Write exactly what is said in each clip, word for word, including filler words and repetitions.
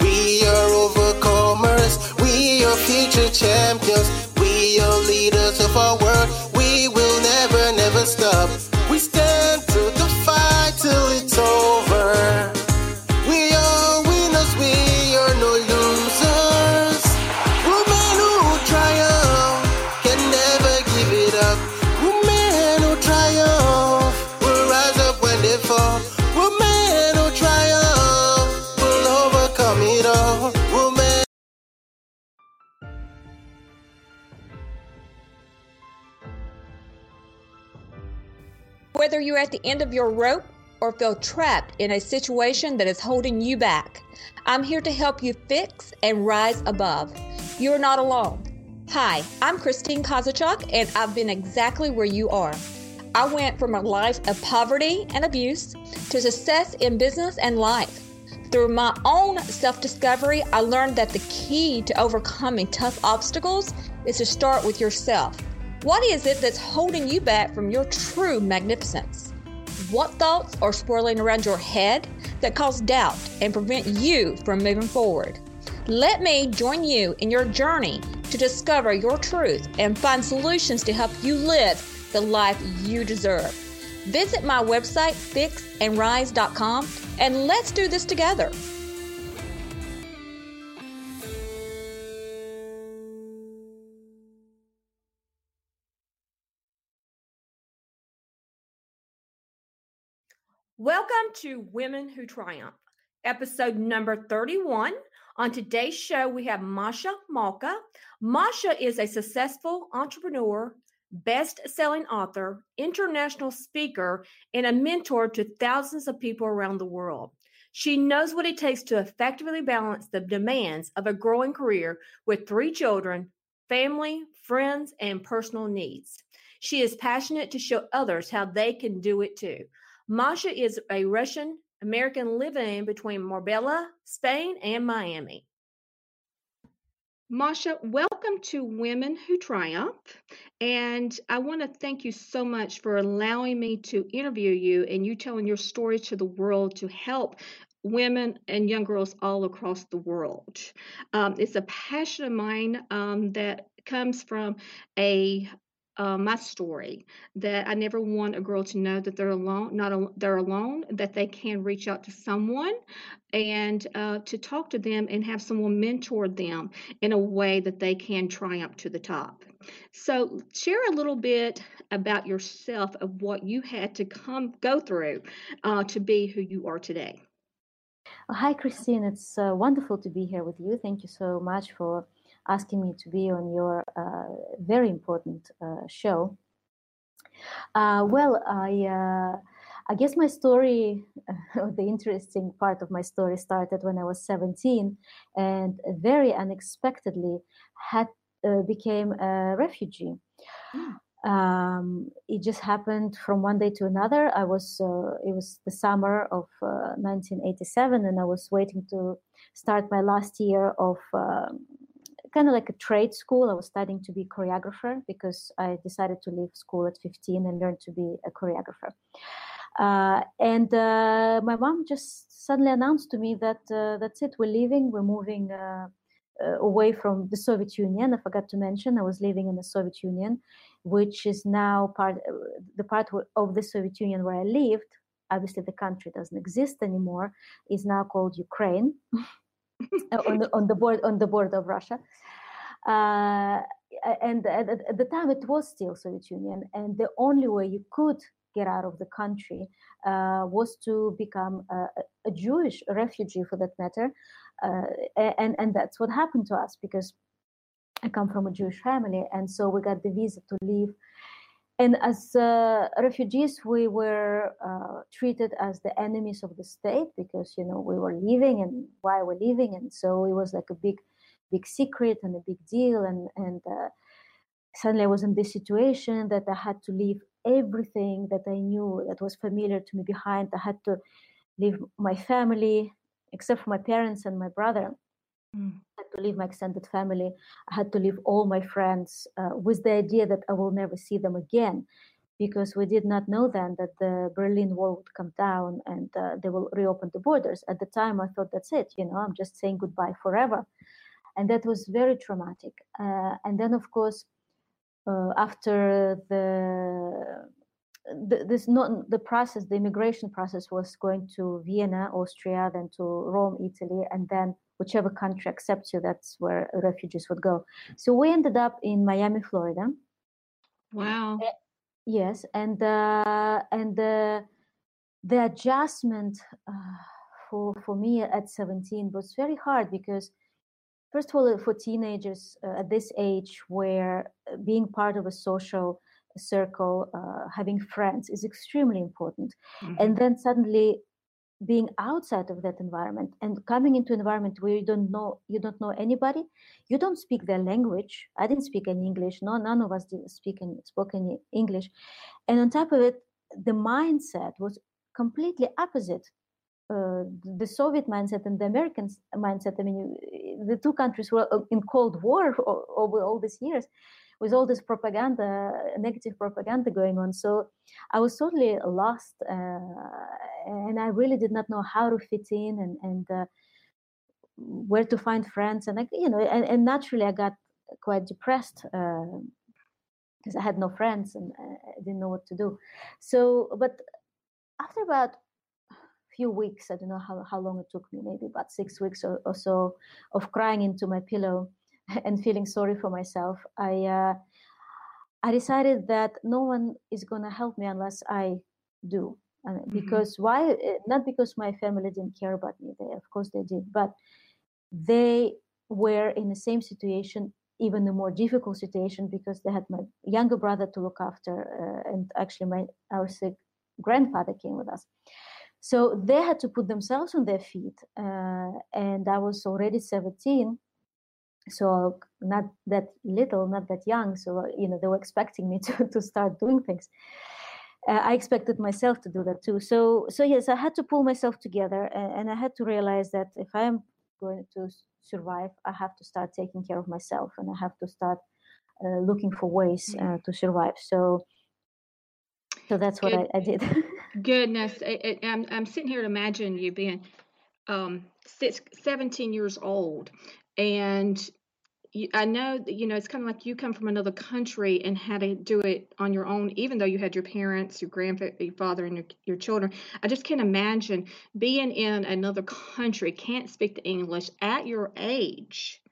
We are overcomers. We are future champions. We are leaders of our world. We will never, never stop. We stand through the fight till it's over. We are winners, we are no losers. Women who triumph can never give it up. Women who triumph will rise up when they fall. Women who triumph will overcome it all. Women. Whether you're at the end of your rope or feel trapped in a situation that is holding you back, I'm here to help you fix and rise above. You're not alone. Hi, I'm Christine Kazachuk, and I've been exactly where you are. I went from a life of poverty and abuse to success in business and life. Through my own self-discovery, I learned that the key to overcoming tough obstacles is to start with yourself. What is it that's holding you back from your true magnificence? What thoughts are swirling around your head that cause doubt and prevent you from moving forward? Let me join you in your journey to discover your truth and find solutions to help you live the life you deserve. Visit my website, fix and rise dot com, and let's do this together. Welcome to Women Who Triumph, episode number thirty-one. On today's show, we have Masha Malka. Masha is a successful entrepreneur, best-selling author, international speaker, and a mentor to thousands of people around the world. She knows what it takes to effectively balance the demands of a growing career with three children, family, friends, and personal needs. She is passionate to show others how they can do it too. Masha is a Russian-American living between Marbella, Spain, and Miami. Masha, welcome to Women Who Triumph, and I want to thank you so much for allowing me to interview you and you telling your story to the world to help women and young girls all across the world. Um, it's a passion of mine um, that comes from a Uh, my story, that I never want a girl to know that they're alone, not al- they're alone, that they can reach out to someone and uh, to talk to them and have someone mentor them in a way that they can triumph to the top. So share a little bit about yourself of what you had to come go through uh, to be who you are today. Hi, Christine. It's uh, wonderful to be here with you. Thank you so much for asking me to be on your uh, very important uh, show. Uh, well, I uh, I guess my story, the interesting part of my story started when I was seventeen and very unexpectedly had uh, became a refugee. Mm. Um, it just happened from one day to another. I was, uh, it was the summer of uh, nineteen eighty-seven, and I was waiting to start my last year of uh, kind of like a trade school. I was studying to be a choreographer because I decided to leave school at fifteen and learn to be a choreographer. Uh, and uh, my mom just suddenly announced to me that uh, that's it, we're leaving, we're moving uh, uh, away from the Soviet Union. I forgot to mention I was living in the Soviet Union, which is now part uh, the part of the Soviet Union where I lived. Obviously, the country doesn't exist anymore. It's now called Ukraine. on, the, on the board on the border of Russia, uh, and at, at the time it was still Soviet Union, and the only way you could get out of the country uh, was to become a, a Jewish refugee, for that matter, uh, and and that's what happened to us because I come from a Jewish family, and so we got the visa to leave And as uh, refugees, we were uh, treated as the enemies of the state because, you know, we were leaving and why we're leaving. And so it was like a big, big secret and a big deal. And, and uh, suddenly I was in this situation that I had to leave everything that I knew that was familiar to me behind. I had to leave my family, except for my parents and my brother. Mm. I had to leave my extended family. I had to leave all my friends uh, with the idea that I will never see them again, because we did not know then that the Berlin Wall would come down and uh, they will reopen the borders. At the time, I thought, that's it. You know, I'm just saying goodbye forever. And that was very traumatic. Uh, and then, of course, uh, after the... The, this not the process, the immigration process was going to Vienna, Austria, then to Rome, Italy, and then whichever country accepts you, that's where refugees would go. So we ended up in Miami, Florida. Wow. Uh, yes, and uh, and uh, the adjustment uh, for for me at seventeen was very hard because, first of all, for teenagers uh, at this age, where being part of a social circle, uh, having friends is extremely important. Mm-hmm. And then suddenly being outside of that environment and coming into an environment where you don't know, you don't know anybody, you don't speak their language. I didn't speak any English. No, none of us didn't speak any, spoke any English. And on top of it, the mindset was completely opposite. Uh, the Soviet mindset and the American mindset. I mean, you, the two countries were in Cold War over all these years, with all this propaganda, negative propaganda going on. So I was totally lost, uh, and I really did not know how to fit in and, and uh, where to find friends. And, I, you know, and, and naturally I got quite depressed because uh, I had no friends and I didn't know what to do. So, but after about a few weeks, I don't know how, how long it took me, maybe about six weeks or, or so of crying into my pillow and feeling sorry for myself, I uh, I decided that no one is going to help me unless I do. Uh, mm-hmm. Because why? Not because my family didn't care about me. They, of course, they did. But they were in the same situation, even a more difficult situation, because they had my younger brother to look after, uh, and actually my our sick grandfather came with us. So they had to put themselves on their feet, uh, and I was already seventeen. So not that little, not that young. So, you know, they were expecting me to, to start doing things. Uh, I expected myself to do that too. So, so yes, I had to pull myself together, and, and I had to realize that if I am going to survive, I have to start taking care of myself, and I have to start uh, looking for ways uh, to survive. So, so that's what Good, I, I did. Goodness. I, I, I'm, I'm sitting here to imagine you being um, six, seventeen years old. And I know, you know, it's kind of like you come from another country and had to do it on your own, even though you had your parents, your grandfather, and your, your children. I just can't imagine being in another country, can't speak the English at your age.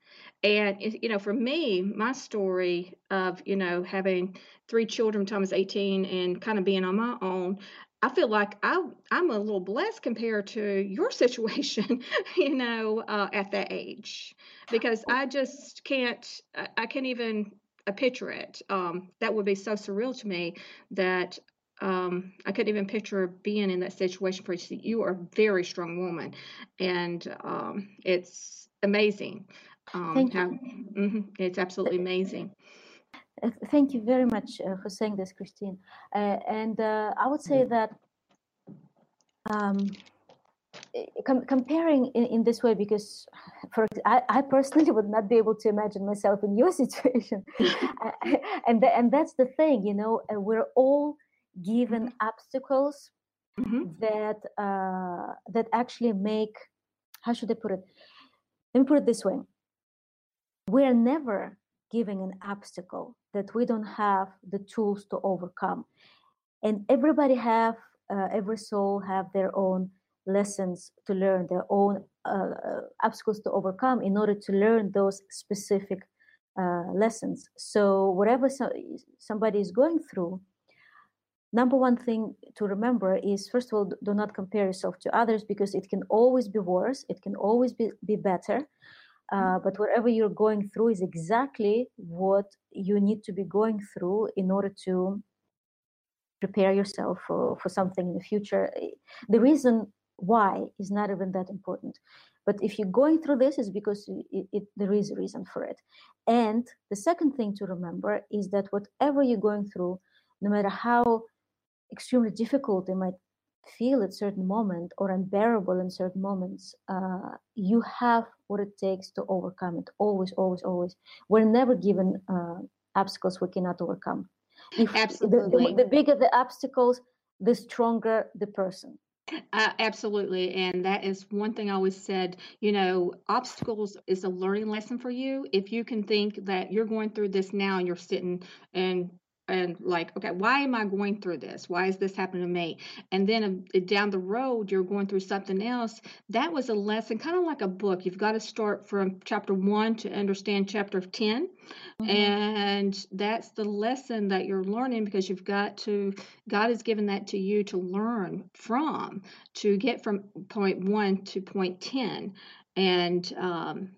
And, it, you know, for me, my story of, you know, having three children, Thomas eighteen, and kind of being on my own, I feel like I, I'm a little blessed compared to your situation, you know, uh, at that age, because I just can't, I, I can't even uh, picture it. Um, that would be so surreal to me that um, I couldn't even picture being in that situation. For you, you are a very strong woman, and um, it's amazing. Um, Thank how, you. Mm-hmm, it's absolutely amazing. Thank you very much uh, for saying this, Christine. Uh, and uh, I would say that um, com- comparing in, in this way, because for, I, I personally would not be able to imagine myself in your situation. and, th- and that's the thing, you know, uh, we're all given obstacles mm-hmm. that uh, that actually make, how should I put it? Let me put it this way. We're never giving an obstacle that we don't have the tools to overcome, and everybody have uh, every soul have their own lessons to learn, their own uh, obstacles to overcome in order to learn those specific uh, lessons. So whatever so, somebody is going through, number one thing to remember is, first of all, do not compare yourself to others, because it can always be worse, it can always be, be better. Uh, but whatever you're going through is exactly what you need to be going through in order to prepare yourself for, for something in the future. The reason why is not even that important. But if you're going through this, it's because it, it, there is a reason for it. And the second thing to remember is that whatever you're going through, no matter how extremely difficult it might feel at certain moment or unbearable in certain moments, uh, you have what it takes to overcome it. Always, always, always. We're never given uh, obstacles we cannot overcome. If Absolutely. The, the, the bigger the obstacles, the stronger the person. Uh, absolutely. And that is one thing I always said, you know, obstacles is a learning lesson for you. If you can think that you're going through this now and you're sitting and and like, okay, why am I going through this? Why is this happening to me? And then uh, down the road, you're going through something else. That was a lesson, kind of like a book. You've got to start from chapter one to understand chapter ten. Mm-hmm. And that's the lesson that you're learning, because you've got to, God has given that to you to learn from, to get from point one to point ten. And um,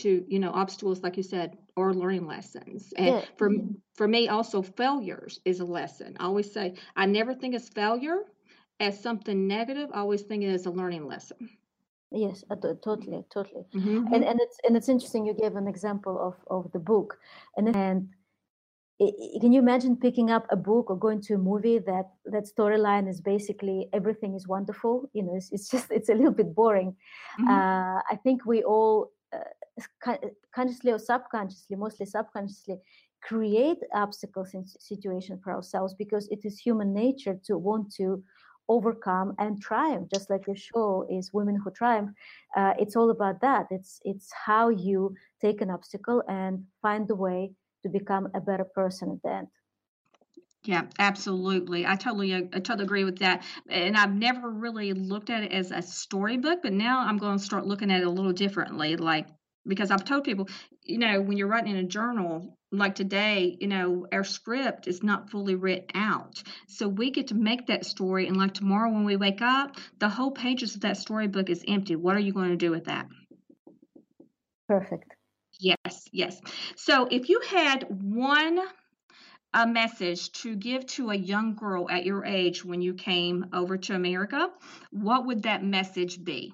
to, you know, obstacles, like you said, or learning lessons. And yeah. for for me also, failures is a lesson. I always say, I never think of failure as something negative. I always think it as a learning lesson. Yes, totally, totally. Mm-hmm. And and it's and it's interesting you gave an example of, of the book. And and it, can you imagine picking up a book or going to a movie that that storyline is basically everything is wonderful? You know, it's, it's just, it's a little bit boring. Mm-hmm. Uh, I think we all, Uh, consciously or subconsciously, mostly subconsciously, create obstacles in situations for ourselves, because it is human nature to want to overcome and triumph. Just like your show is Women Who Triumph, uh, it's all about that. It's it's how you take an obstacle and find a way to become a better person at the end. Yeah, absolutely. I totally, I totally agree with that. And I've never really looked at it as a storybook, but now I'm going to start looking at it a little differently. Like, because I've told people, you know, when you're writing in a journal, like today, you know, our script is not fully written out. So we get to make that story. And like tomorrow when we wake up, the whole pages of that storybook is empty. What are you going to do with that? Perfect. Yes, yes. So if you had one a message to give to a young girl at your age when you came over to America, what would that message be?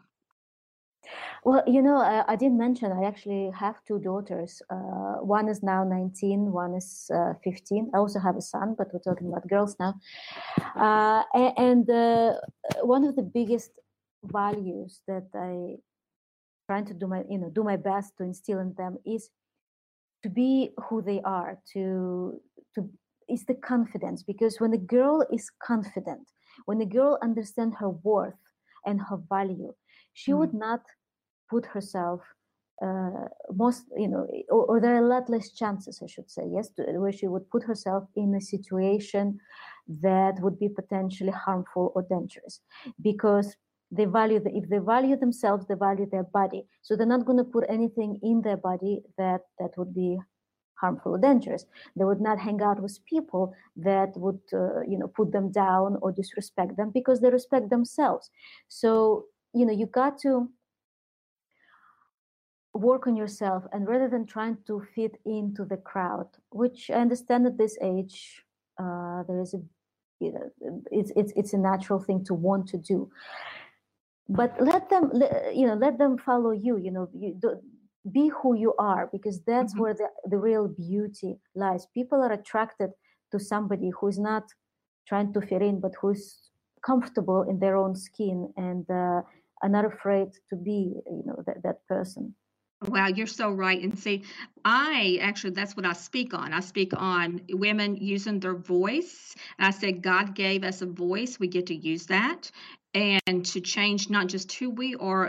Well, you know, I, I didn't mention, I actually have two daughters. Uh, one is now nineteen, one is uh, fifteen. I also have a son, but we're talking about girls now. Uh, and uh, one of the biggest values that I trying to do my, you know, do my best to instill in them is to be who they are, to To, is the confidence, because when a girl is confident, when a girl understands her worth and her value, she mm-hmm. would not put herself uh, most, you know, or, or there are a lot less chances, I should say, yes, to, where she would put herself in a situation that would be potentially harmful or dangerous, because they value, the, if they value themselves, they value their body. So they're not going to put anything in their body that, that would be harmful or dangerous. They would not hang out with people that would, uh, you know, put them down or disrespect them, because they respect themselves. So, you know, you got to work on yourself, and rather than trying to fit into the crowd, which I understand at this age, uh, there is a, you know, it's it's it's a natural thing to want to do. But let them, you know, let them follow you. You know, you do. Be who you are, because that's mm-hmm. where the, the real beauty lies. People are attracted to somebody who is not trying to fit in, but who's comfortable in their own skin and uh, are not afraid to be, you know, that, that person. Wow, you're so right. And see, I actually, that's what I speak on. I speak on women using their voice. And I said, God gave us a voice. We get to use that. And to change not just who we are,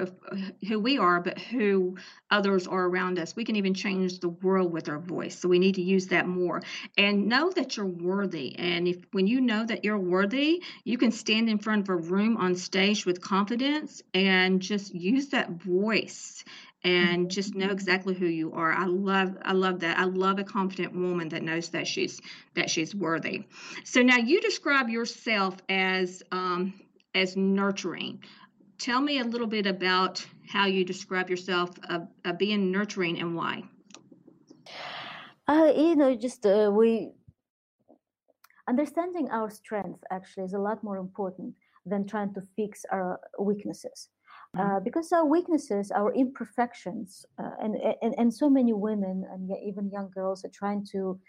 who we are, but who others are around us. We can even change the world with our voice. So we need to use that more. And know that you're worthy. And if when you know that you're worthy, you can stand in front of a room on stage with confidence and just use that voice. And just know exactly who you are. I love, I love that. I love a confident woman that knows that she's that she's worthy. So now you describe yourself as um, as nurturing. Tell me a little bit about how you describe yourself of, of being nurturing and why. Uh, you know, just uh, we. Understanding our strength actually is a lot more important than trying to fix our weaknesses. Mm-hmm. uh, because our weaknesses, our imperfections, uh, and, and, and so many women and even young girls are trying to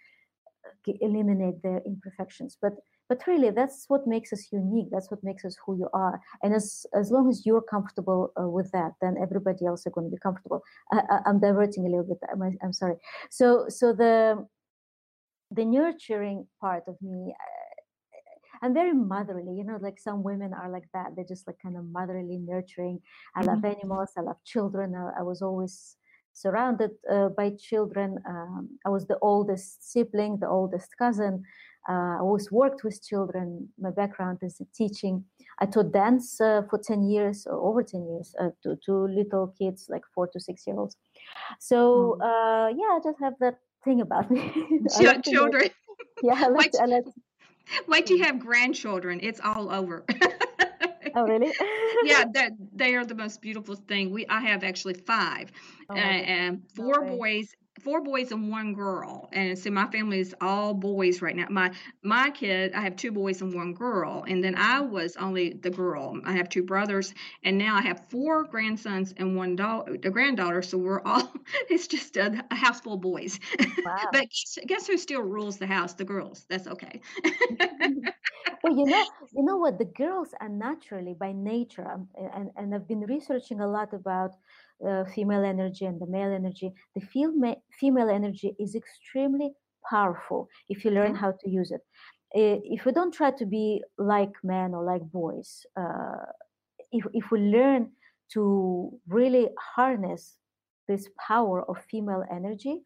eliminate their imperfections. But But really, that's what makes us unique. That's what makes us who you are. And as as long as you're comfortable uh, with that, then everybody else are going to be comfortable. I, I, I'm diverting a little bit. I'm, I'm sorry. So so the the nurturing part of me, I, I'm very motherly. You know, like some women are like that. They're just like kind of motherly, nurturing. I love animals. I love children. I, I was always surrounded uh, by children. Um, I was the oldest sibling, the oldest cousin. Uh, I always worked with children. My background is in teaching. I taught dance uh, for ten years, or over ten years, uh, to, to little kids, like four to six year olds. So, mm. uh, yeah, I just have that thing about me. Ch- children. Like, yeah, I like, wait, I like, wait till you have grandchildren. It's all over. Oh, really? Yeah, that they are the most beautiful thing. We I have actually five, oh, uh, and four no boys. Four boys and one girl, and so my family is all boys right now. My my kid, I have two boys and one girl, and then I was only the girl. I have two brothers, and now I have four grandsons and one daughter, a granddaughter. So we're all it's just a, a house full of boys. Wow. But guess who still rules the house? The girls. That's okay. Well, you know, you know what? The girls are naturally by nature, and and I've been researching a lot about. Uh, female energy and the male energy. The female female energy is extremely powerful if you learn how to use it. If we don't try to be like men or like boys, uh, if if we learn to really harness this power of female energy,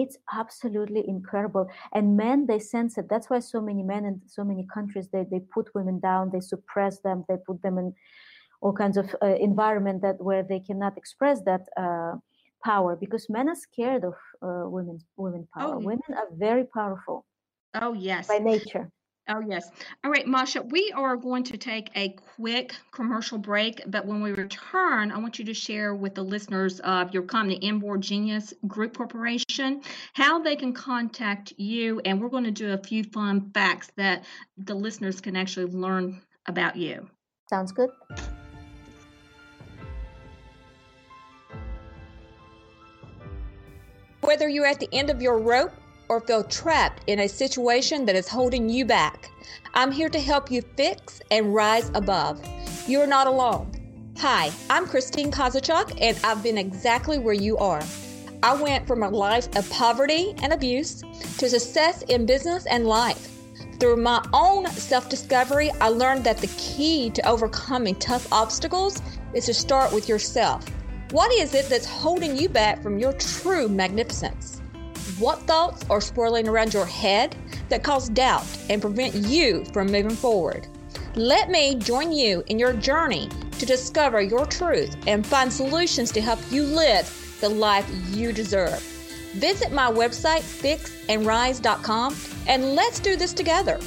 it's absolutely incredible. And men, they sense it. That's why so many men in so many countries, they they put women down, they suppress them, they put them in all kinds of uh, environment that where they cannot express that uh, power, because men are scared of uh, women's women power. Oh. Women are very powerful. Oh yes, by nature. Oh yes. All right, Masha, we are going to take a quick commercial break, but when we return, I want you to share with the listeners of your company, Inborn Genius Group Corporation, how they can contact you, and we're going to do a few fun facts that the listeners can actually learn about you. Sounds good. Whether you're at the end of your rope or feel trapped in a situation that is holding you back, I'm here to help you fix and rise above. You're not alone. Hi, I'm Christine Kazachuk, and I've been exactly where you are. I went from a life of poverty and abuse to success in business and life. Through my own self-discovery, I learned that the key to overcoming tough obstacles is to start with yourself. What is it that's holding you back from your true magnificence? What thoughts are swirling around your head that cause doubt and prevent you from moving forward? Let me join you in your journey to discover your truth and find solutions to help you live the life you deserve. Visit my website, fix and rise dot com, and let's do this together.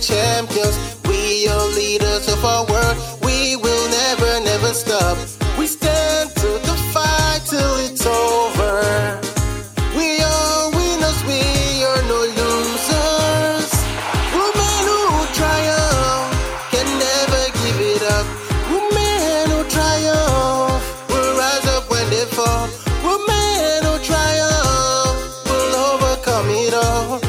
Champions, we are leaders of our world. We will never, never stop. We stand to the fight till it's over. We are winners, we are no losers. Women who triumph can never give it up. Women who triumph will rise up when they fall. Women who triumph will overcome it all.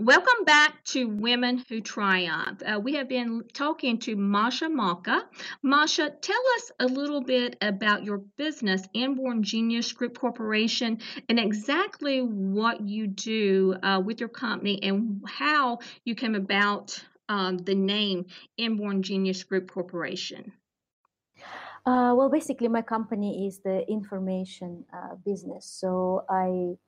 Welcome back to Women Who Triumph. Uh, we have been talking to Masha Malka. Masha, tell us a little bit about your business, Inborn Genius Group Corporation, and exactly what you do uh, with your company and how you came about um, the name Inborn Genius Group Corporation. Uh, well, basically, my company is the information uh, business. So I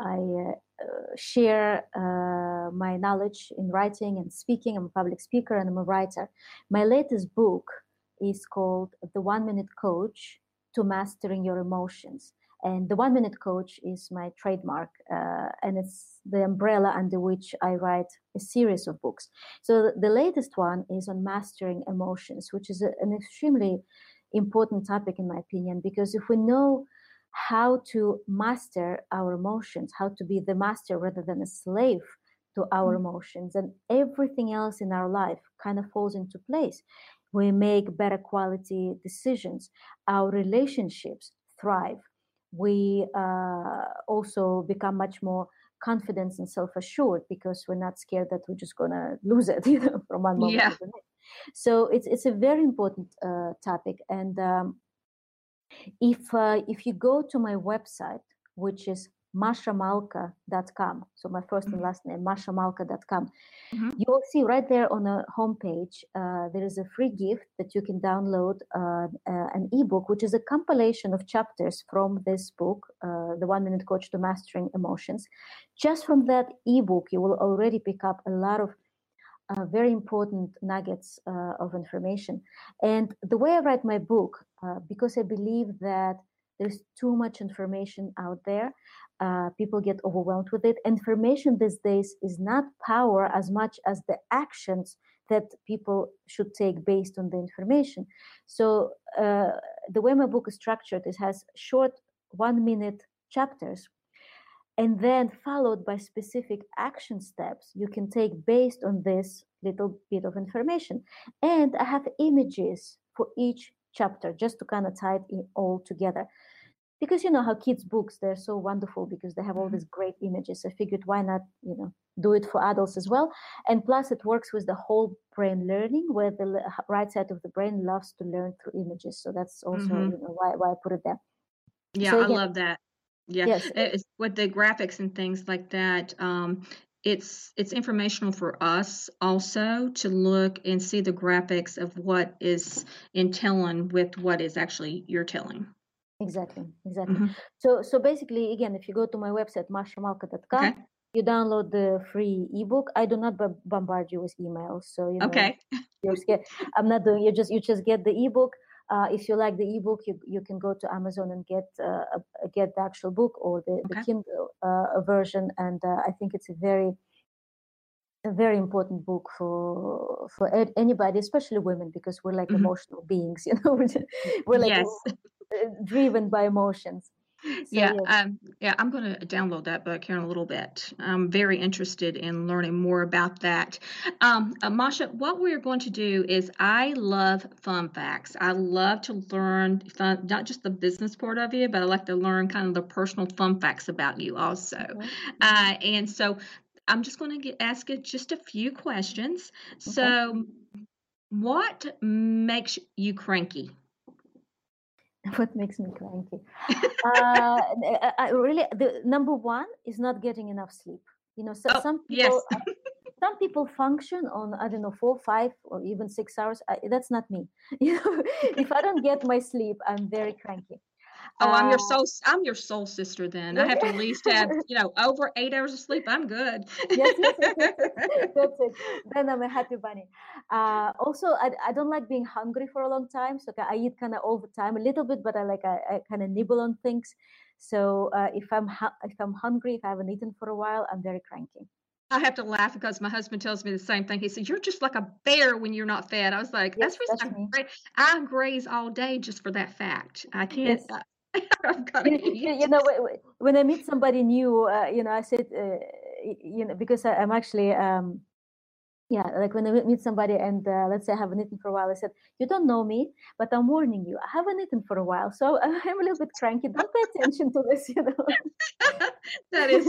I uh, uh, share uh, my knowledge in writing and speaking. I'm a public speaker and I'm a writer. My latest book is called The One Minute Coach to Mastering Your Emotions. And the One Minute Coach is my trademark, uh, and it's the umbrella under which I write a series of books. So the latest one is on mastering emotions, which is a, an extremely important topic, in my opinion, because if we know how to master our emotions, how to be the master rather than a slave to our emotions, and everything else in our life kind of falls into place. We make better quality decisions. Our relationships thrive. We uh, also become much more confident and self-assured because we're not scared that we're just going to lose it, you know, from one moment yeah. to the next. So it's it's a very important uh, topic. And um, if uh, if you go to my website, which is masha malka dot com, so my first mm-hmm. and last name, masha malka dot com, mm-hmm. you will see right there on the homepage, uh, there is a free gift that you can download, uh, uh, an ebook, which is a compilation of chapters from this book, uh, The One Minute Coach to Mastering Emotions. Just from that ebook, you will already pick up a lot of Uh, very important nuggets uh, of information. And the way I write my book, uh, because I believe that there's too much information out there, uh, people get overwhelmed with it. Information these days is not power as much as the actions that people should take based on the information. So uh, the way my book is structured, it has short one-minute chapters, and then followed by specific action steps you can take based on this little bit of information. And I have images for each chapter just to kind of tie it all together. Because you know how kids' books, they're so wonderful because they have all these great images. I figured why not, you know, do it for adults as well. And plus it works with the whole brain learning, where the right side of the brain loves to learn through images. So that's also mm-hmm. you know, why, why I put it there. Yeah, so, again, I love that. Yeah, yes. It's, with the graphics and things like that, um, it's it's informational for us also to look and see the graphics of what is in telling with what is actually you're telling. Exactly, exactly. Mm-hmm. So so basically, again, if you go to my website, masha malka dot com, okay. you download the free ebook. I do not b- bombard you with emails, so you know, okay. you're scared. I'm not doing. You just you just get the ebook. Uh, if you like the ebook, you you can go to Amazon and get uh, get the actual book or the, okay. the Kindle uh, version. And uh, I think it's a very a very important book for for ed- anybody, especially women, because we're like mm-hmm. emotional beings. You know, we're like yes. driven by emotions. So, yeah, yes. um, yeah. I'm going to download that book here in a little bit. I'm very interested in learning more about that. Um, uh, Masha, what we're going to do is I love fun facts. I love to learn fun, not just the business part of you, but I like to learn kind of the personal fun facts about you also. Okay. Uh, and so I'm just going to get, ask you just a few questions. Okay. So what makes you cranky? What makes me cranky? uh, I really, the number one is not getting enough sleep. You know, so, oh, some people, yes. some people function on I don't know four, five, or even six hours. I, that's not me. You know, if I don't get my sleep, I'm very cranky. Oh, uh, I'm your soul. I'm your soul sister. Then I have to at least have you know over eight hours of sleep. I'm good. Yes, yes, yes, yes. That's it. Then I'm a happy bunny. Uh, also, I, I don't like being hungry for a long time. So I eat kind of all the time, a little bit, but I like I, I kind of nibble on things. So uh, if I'm hu- if I'm hungry, if I haven't eaten for a while, I'm very cranky. I have to laugh because my husband tells me the same thing. He said, "You're just like a bear when you're not fed." I was like, yes, "That's reason I'm gra- I graze all day just for that fact. I can't." Yes. I've got to eat. You, you know, when I meet somebody new, uh, you know, I said, uh, you know, because I, I'm actually, um, yeah, like when I meet somebody and uh, let's say I haven't eaten for a while, I said, "You don't know me, but I'm warning you. I haven't eaten for a while, so I'm a little bit cranky. Don't pay attention to this." You know, that is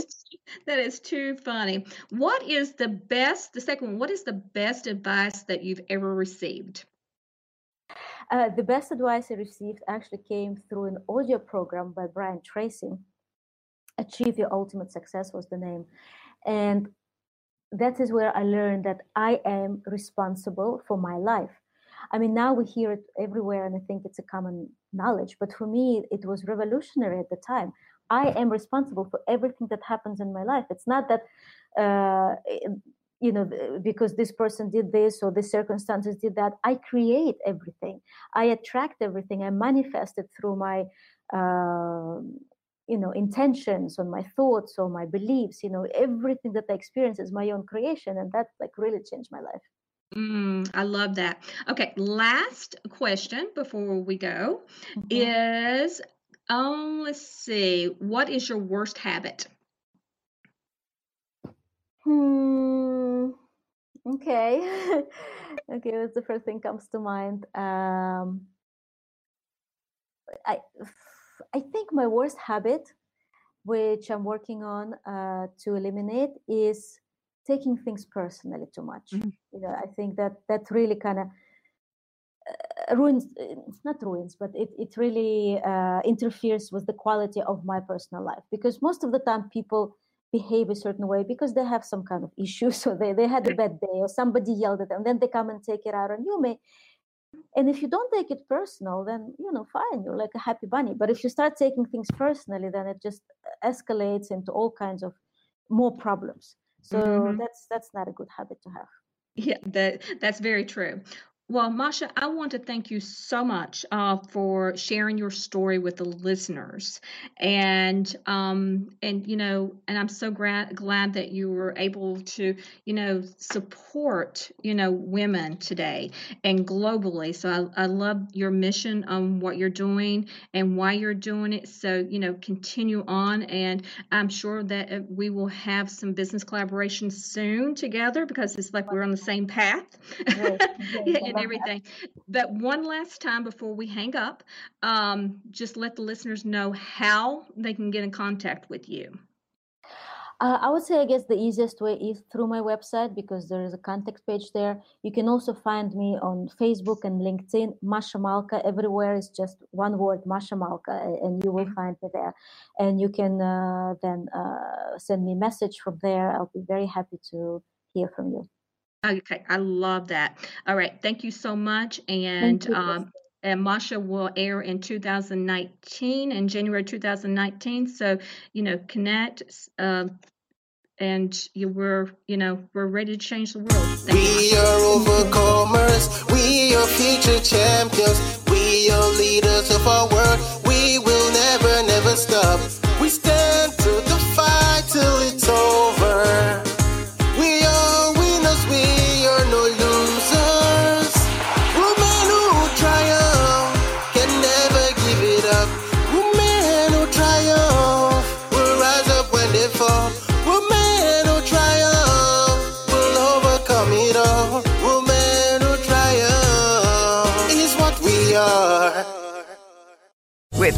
that is too funny. What is the best? The second one. What is the best advice that you've ever received? Uh, the best advice I received actually came through an audio program by Brian Tracy. Achieve Your Ultimate Success was the name. And that is where I learned that I am responsible for my life. I mean, now we hear it everywhere, and I think it's a common knowledge. But for me, it was revolutionary at the time. I am responsible for everything that happens in my life. It's not that... Uh, it, you know, because this person did this or the circumstances did that. I create everything. I attract everything. I manifest it through my uh, you know, intentions, on my thoughts, on my beliefs, you know, everything that I experience is my own creation. And that like really changed my life. Mm, I love that. Okay. Last question before we go mm-hmm. is, um, let's see, what is your worst habit? Hmm. Okay. okay. That's the first thing comes to mind. Um, I, I think my worst habit, which I'm working on uh, to eliminate, is taking things personally too much. Mm-hmm. You know, I think that that really kind of uh, ruins, not ruins, but it, it really uh, interferes with the quality of my personal life. Because most of the time people behave a certain way because they have some kind of issue. So they, they had a bad day or somebody yelled at them. Then they come and take it out on you. May, And if you don't take it personal, then, you know, fine, you're like a happy bunny. But if you start taking things personally, then it just escalates into all kinds of more problems. So mm-hmm. that's that's not a good habit to have. Yeah, that that's very true. Well, Masha, I want to thank you so much uh, for sharing your story with the listeners. And, um, and you know, and I'm so gra- glad that you were able to, you know, support, you know, women today and globally. So I, I love your mission on what you're doing and why you're doing it. So, you know, continue on. And I'm sure that we will have some business collaboration soon together because it's like we're on the same path. Right. Yeah, everything. But one last time before we hang up, um, just let the listeners know how they can get in contact with you. Uh, I would say, I guess the easiest way is through my website because there is a contact page there. You can also find me on Facebook and LinkedIn, Masha Malka. Everywhere is just one word, Masha Malka, and you will find me there. And you can uh, then uh, send me a message from there. I'll be very happy to hear from you. Okay. I love that. All right. Thank you so much. And, you, um, and Masha will air in two thousand nineteen, in January, two thousand nineteen. So, you know, connect, um, and you were, you know, we're ready to change the world. Thank we you. Are overcomers. We are future champions. We are leaders of our world. We will never, never stop. We stand to the fight till it's over. With